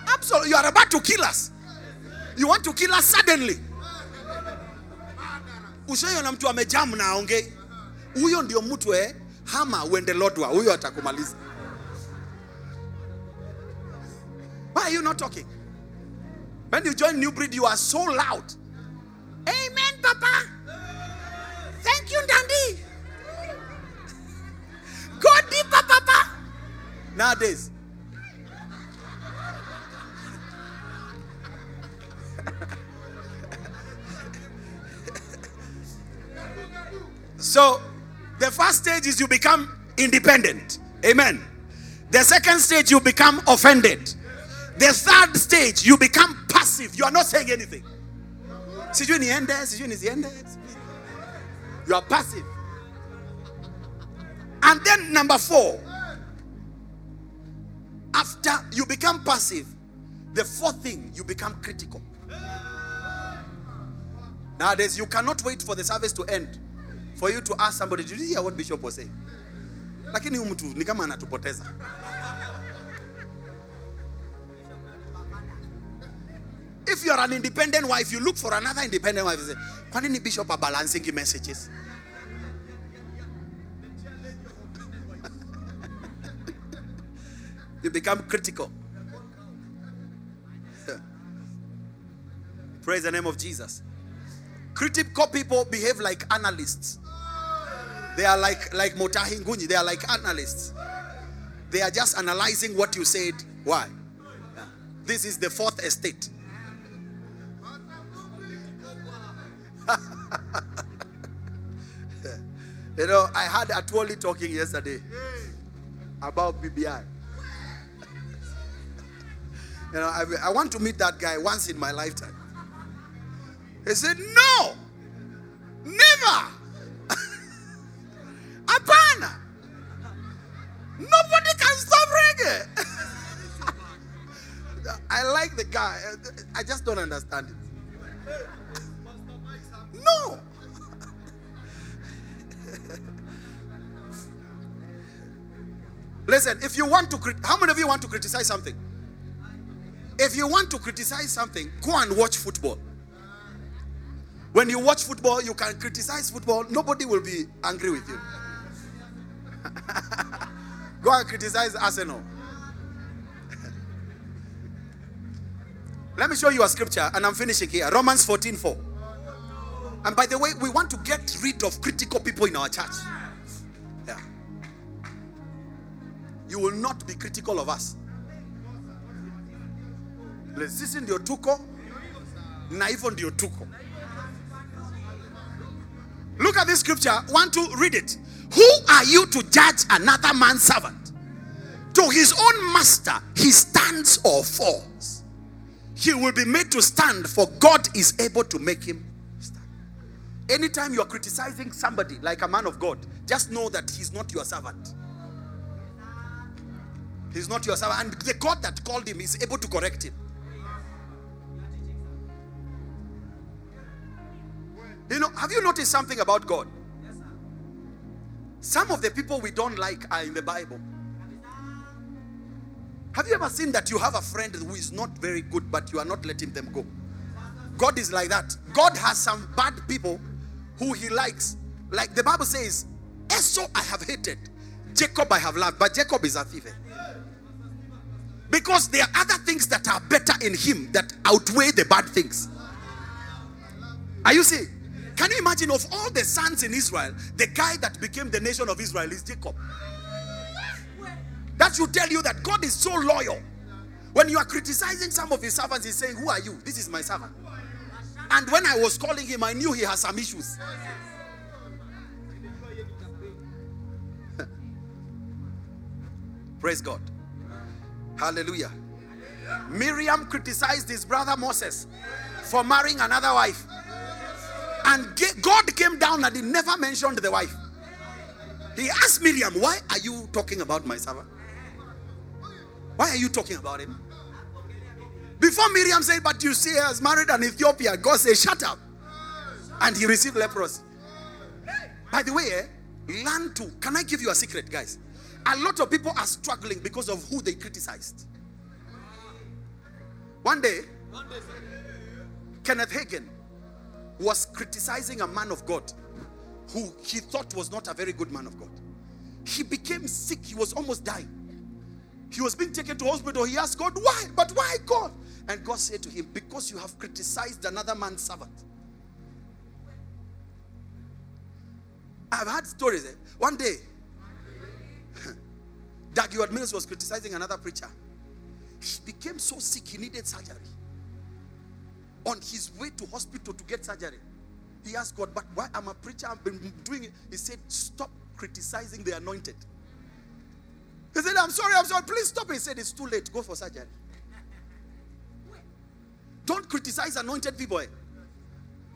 Absolutely. You are about to kill us. You want to kill us suddenly. Usiona mtu amejam na aongee. Huyo ndio mtu hama uende lodwa. Huyo atakumaliza. Why are you not talking? When you join New Breed, you are so loud. Amen, Papa. Thank you, Dandy. Go deeper, Papa. Nowadays. So, the first stage is you become independent. Amen. The second stage, you become offended. The third stage, you become passive. You are not saying anything. You are passive. And then number four, after you become passive, the fourth thing, you become critical. Nowadays, you cannot wait for the service to end for you to ask somebody, did you hear what Bishop was saying? Lakini mtu ni kama anatupoteza. If you are an independent wife, you look for another independent wife and say, why didn't Bishop are balancing messages? You become critical. Praise the name of Jesus. Critical people behave like analysts. They are like Motahin Gunji. They are like analysts. They are just analyzing what you said. Why? This is the fourth estate. You know, I had Atwoli talking yesterday about BBI. You know, I want to meet that guy once in my lifetime. He said, no, never. Apana. Nobody can stop reggae. I like the guy. I just don't understand it. No. Listen, if you want to how many of you want to criticize something? If you want to criticize something, go and watch football. When you watch football, you can criticize football. Nobody will be angry with you. Go and criticize Arsenal. Let me show you a scripture, and I'm finishing here. Romans 14:4. And by the way, we want to get rid of critical people in our church. Yeah. You will not be critical of us. Lesisi ndio tuko, na hivyo ndio tuko. Look at this scripture. Want to read it? Who are you to judge another man's servant? To his own master, he stands or falls. He will be made to stand, for God is able to make him stand. Anytime you are criticizing somebody like a man of God, just know that he's not your servant. He's not your servant. And the God that called him is able to correct him. You know, have you noticed something about God? Some of the people we don't like are in the Bible. Have you ever seen that you have a friend who is not very good, but you are not letting them go? God is like that. God has some bad people who he likes. Like the Bible says, Esau I have hated, Jacob I have loved. But Jacob is a thief. Because there are other things that are better in him that outweigh the bad things. Are you seeing? Can you imagine, of all the sons in Israel, the guy that became the nation of Israel is Jacob? That should tell you that God is so loyal. When you are criticizing some of his servants, he's saying, who are you? This is my servant. And when I was calling him, I knew he has some issues. Praise God. Hallelujah. Miriam criticized his brother Moses for marrying another wife. And God came down and he never mentioned the wife. He asked Miriam, why are you talking about my servant? Why are you talking about him? Before Miriam said, but you see, he has married an Ethiopia. God said, shut up. And he received leprosy. By the way, learn to. Can I give you a secret, guys? A lot of people are struggling because of who they criticized. One day, Kenneth Hagin was criticizing a man of God who he thought was not a very good man of God. He became sick. He was almost dying. He was being taken to hospital. He asked God, why? But why, God? And God said to him, because you have criticized another man's servant. I've heard stories. One day, Doug Yodmils was criticizing another preacher. He became so sick, he needed surgery. On his way to hospital to get surgery, he asked God, but why? I'm a preacher, I've been doing it. He said, stop criticizing the anointed. He said, I'm sorry, please stop. He said, it's too late, go for surgery. Don't criticize anointed people.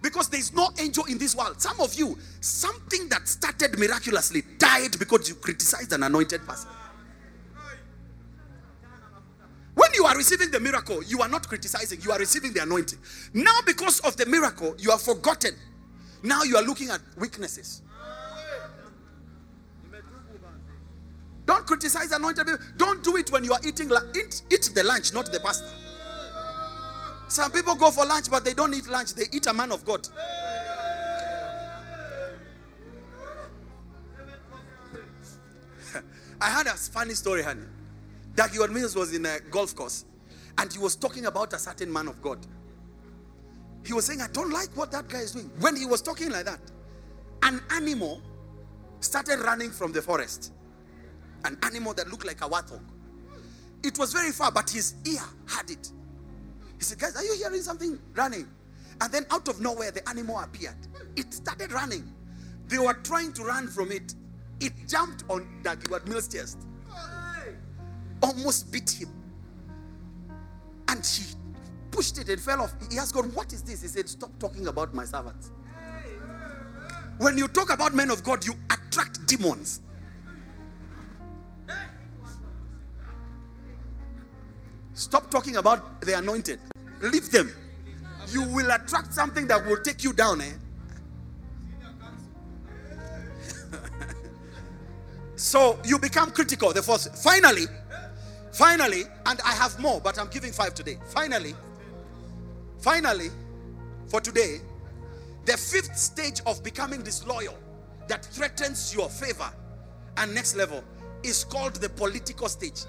Because there's no angel in this world. Some of you, something that started miraculously died because you criticized an anointed person. When you are receiving the miracle, you are not criticizing, you are receiving the anointing. Now because of the miracle, you are forgotten. Now you are looking at weaknesses. Don't criticize anointed people. Don't do it when you are eating. Eat the lunch, not the pasta. Some people go for lunch, but they don't eat lunch. They eat a man of God. I had a funny story, honey. Dr. Wale was in a golf course and he was talking about a certain man of God. He was saying, I don't like what that guy is doing. When he was talking like that, an animal started running from the forest. An animal that looked like a warthog. It was very far, but his ear had it. He said, guys, are you hearing something running? And then out of nowhere, the animal appeared. It started running. They were trying to run from it. It jumped on Dr. Wale's chest. Almost beat him, and he pushed it and fell off. He asked God, what is this? He said, stop talking about my servants. When you talk about men of God, you attract demons. Stop talking about the anointed. Leave them. You will attract something that will take you down. So you become critical. The first, finally, and I have more, but I'm giving 5 today. Finally, for today, The fifth stage of becoming disloyal that threatens your favor and next level is called the political stage.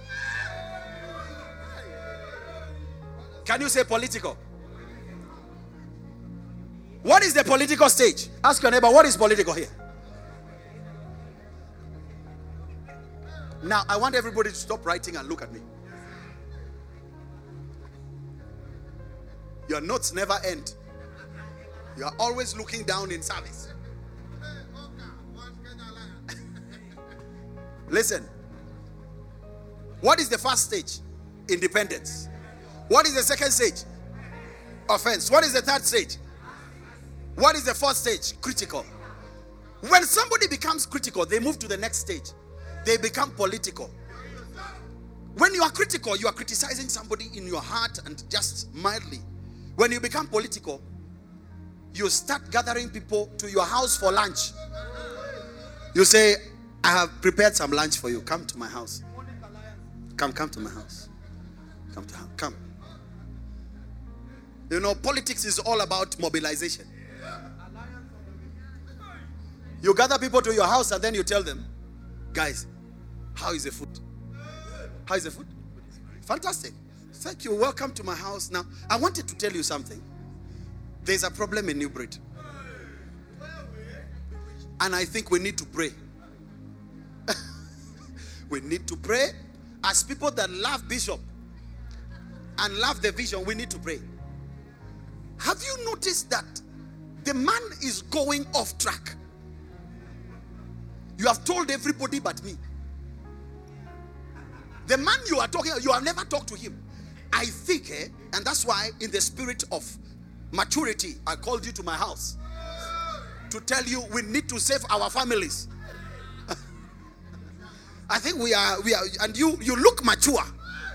Can you say political? What is the political stage? Ask your neighbor, what is political here? Now, I want everybody to stop writing and look at me. Your notes never end. You are always looking down in service. Listen. What is the first stage? Independence. What is the second stage? Offense. What is the third stage? What is the fourth stage? Critical. When somebody becomes critical, they move to the next stage. They become political. When you are critical, you are criticizing somebody in your heart and just mildly. When you become political, you start gathering people to your house for lunch. You say, I have prepared some lunch for you. Come to my house. Come to my house. Come. You know, politics is all about mobilization. You gather people to your house and then you tell them, guys, how is the food? How is the food? Fantastic. Thank you. Welcome to my house. Now, I wanted to tell you something. There's a problem in New Breed. And I think we need to pray. We need to pray. As people that love Bishop and love the vision, we need to pray. Have you noticed that the man is going off track? You have told everybody but me. The man you are talking, you have never talked to him. I think, and that's why in the spirit of maturity, I called you to my house to tell you we need to save our families. I think we are, and you look mature.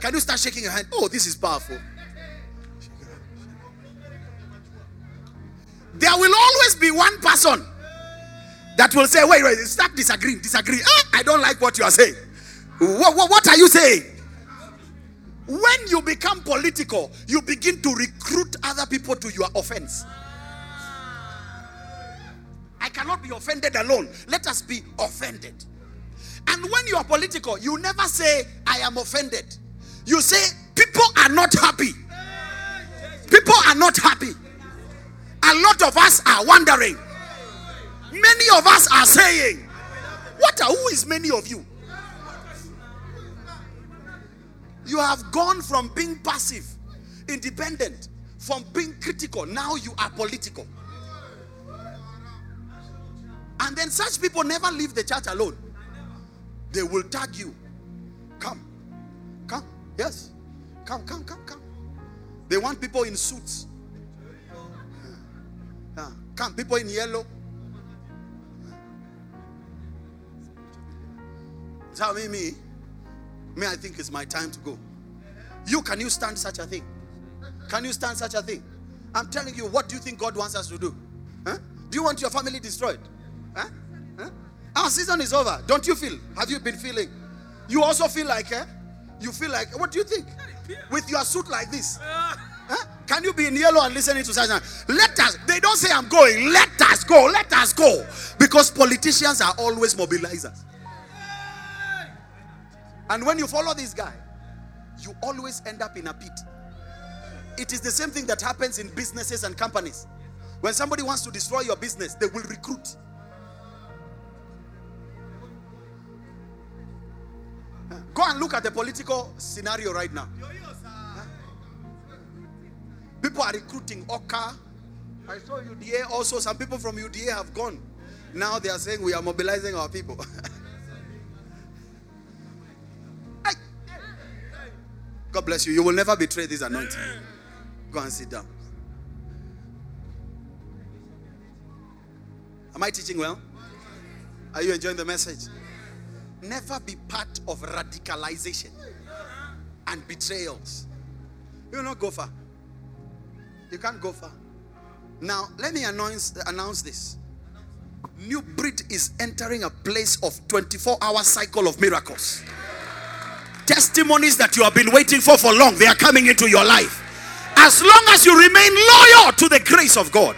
Can you start shaking your hand? Oh, this is powerful. There will always be one person that will say, wait, start disagreeing. I don't like what you are saying. What are you saying? When you become political, you begin to recruit other people to your offense. I cannot be offended alone. Let us be offended. And when you are political, you never say, I am offended. You say, people are not happy. People are not happy. A lot of us are wondering. Many of us are saying, who is many of you? You have gone from being passive, independent, from being critical. Now you are political. And then such people never leave the church alone. They will tag you. Come. Yes. Come. They want people in suits. Come, people in yellow. Tell me, I think it's my time to go. Can you stand such a thing? Can you stand such a thing? I'm telling you, what do you think God wants us to do? Huh? Do you want your family destroyed? Huh? Our season is over. Don't you feel? Have you been feeling? You also feel like, you feel like, what do you think? With your suit like this. Huh? Can you be in yellow and listening to such a thing? They don't say I'm going. Let us go. Because politicians are always mobilizers. And when you follow this guy, you always end up in a pit. It is the same thing that happens in businesses and companies. When somebody wants to destroy your business, they will recruit. Go and look at the political scenario right now. People are recruiting Oka. I saw UDA also. Some people from UDA have gone. Now they are saying we are mobilizing our people. God bless you. You will never betray this anointing. Go and sit down. Am I teaching well? Are you enjoying the message? Never be part of radicalization and betrayals. You will not go far. You can't go far. Now, let me announce this. New Breed is entering a place of 24-hour cycle of miracles. Testimonies that you have been waiting for long, they are coming into your life. As long as you remain loyal to the grace of God.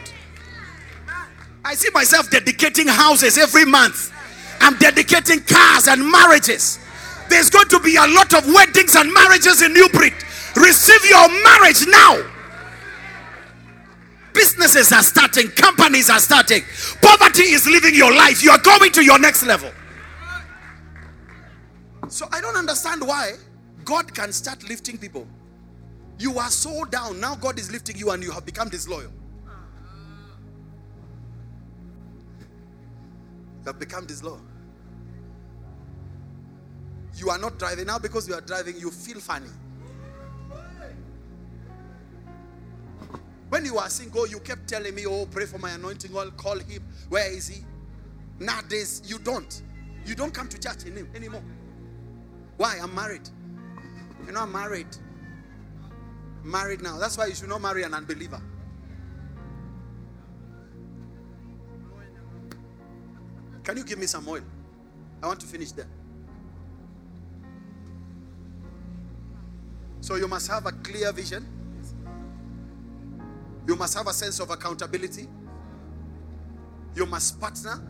I see myself dedicating houses every month. I'm dedicating cars and marriages. There's going to be a lot of weddings and marriages in New Breed. Receive your marriage now. Businesses are starting. Companies are starting. Poverty is living your life. You are going to your next level. So I don't understand why God can start lifting people. You are so down. Now God is lifting you and you have become disloyal. You have become disloyal. You are not driving. Now because you are driving, you feel funny. When you are single, you kept telling me, oh, pray for my anointing oil, call him. Where is he? Nowadays, you don't. You don't come to church in him anymore. Why? I'm married. You know, I'm married. Married now. That's why you should not marry an unbeliever. Can you give me some oil? I want to finish there. So you must have a clear vision. You must have a sense of accountability. You must partner.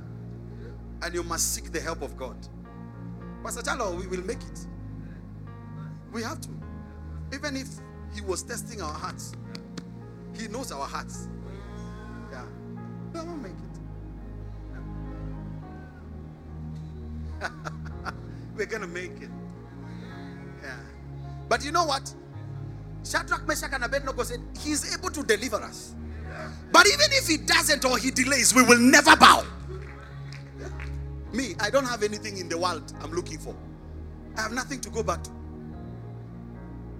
And you must seek the help of God. Pastor Chalo, we will make it. We have to. Even if he was testing our hearts, he knows our hearts. Yeah. No, we'll make it. We're going to make it. Yeah. But you know what? Shadrach, Meshach, and Abednego said, he's able to deliver us. Yeah. But even if he doesn't or he delays, we will never bow. Yeah. Me, I don't have anything in the world I'm looking for. I have nothing to go back to.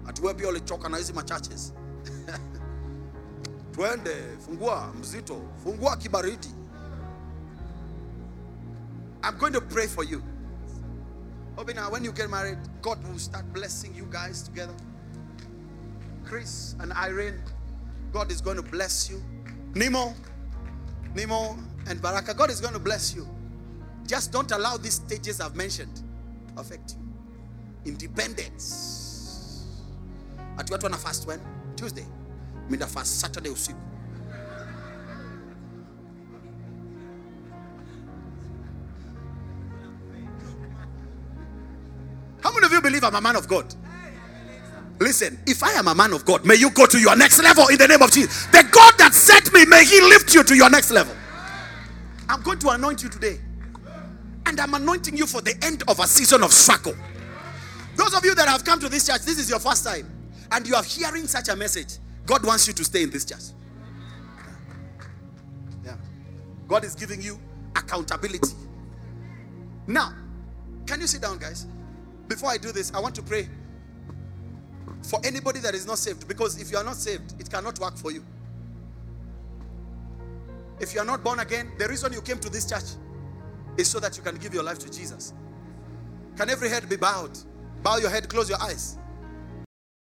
Atuwepi ole choka na hizi machaches. Twende, fungua mzito, fungua kibaridi. I'm going to pray for you. Obina, when you get married, God will start blessing you guys together. Chris and Irene, God is going to bless you. Nemo and Baraka, God is going to bless you. Just don't allow these stages I've mentioned affect you. Independence. At what one I fast when? Tuesday. Mean the fast Saturday usiku. How many of you believe I'm a man of God? Listen, if I am a man of God, may you go to your next level in the name of Jesus. The God that sent me, may he lift you to your next level. I'm going to anoint you today. And I'm anointing you for the end of a season of struggle. Those of you that have come to this church, this is your first time. And you are hearing such a message. God wants you to stay in this church. Yeah. God is giving you accountability. Now, can you sit down, guys? Before I do this, I want to pray for anybody that is not saved, because if you are not saved, it cannot work for you. If you are not born again, the reason you came to this church is so that you can give your life to Jesus. Can every head be bowed? Bow your head, close your eyes.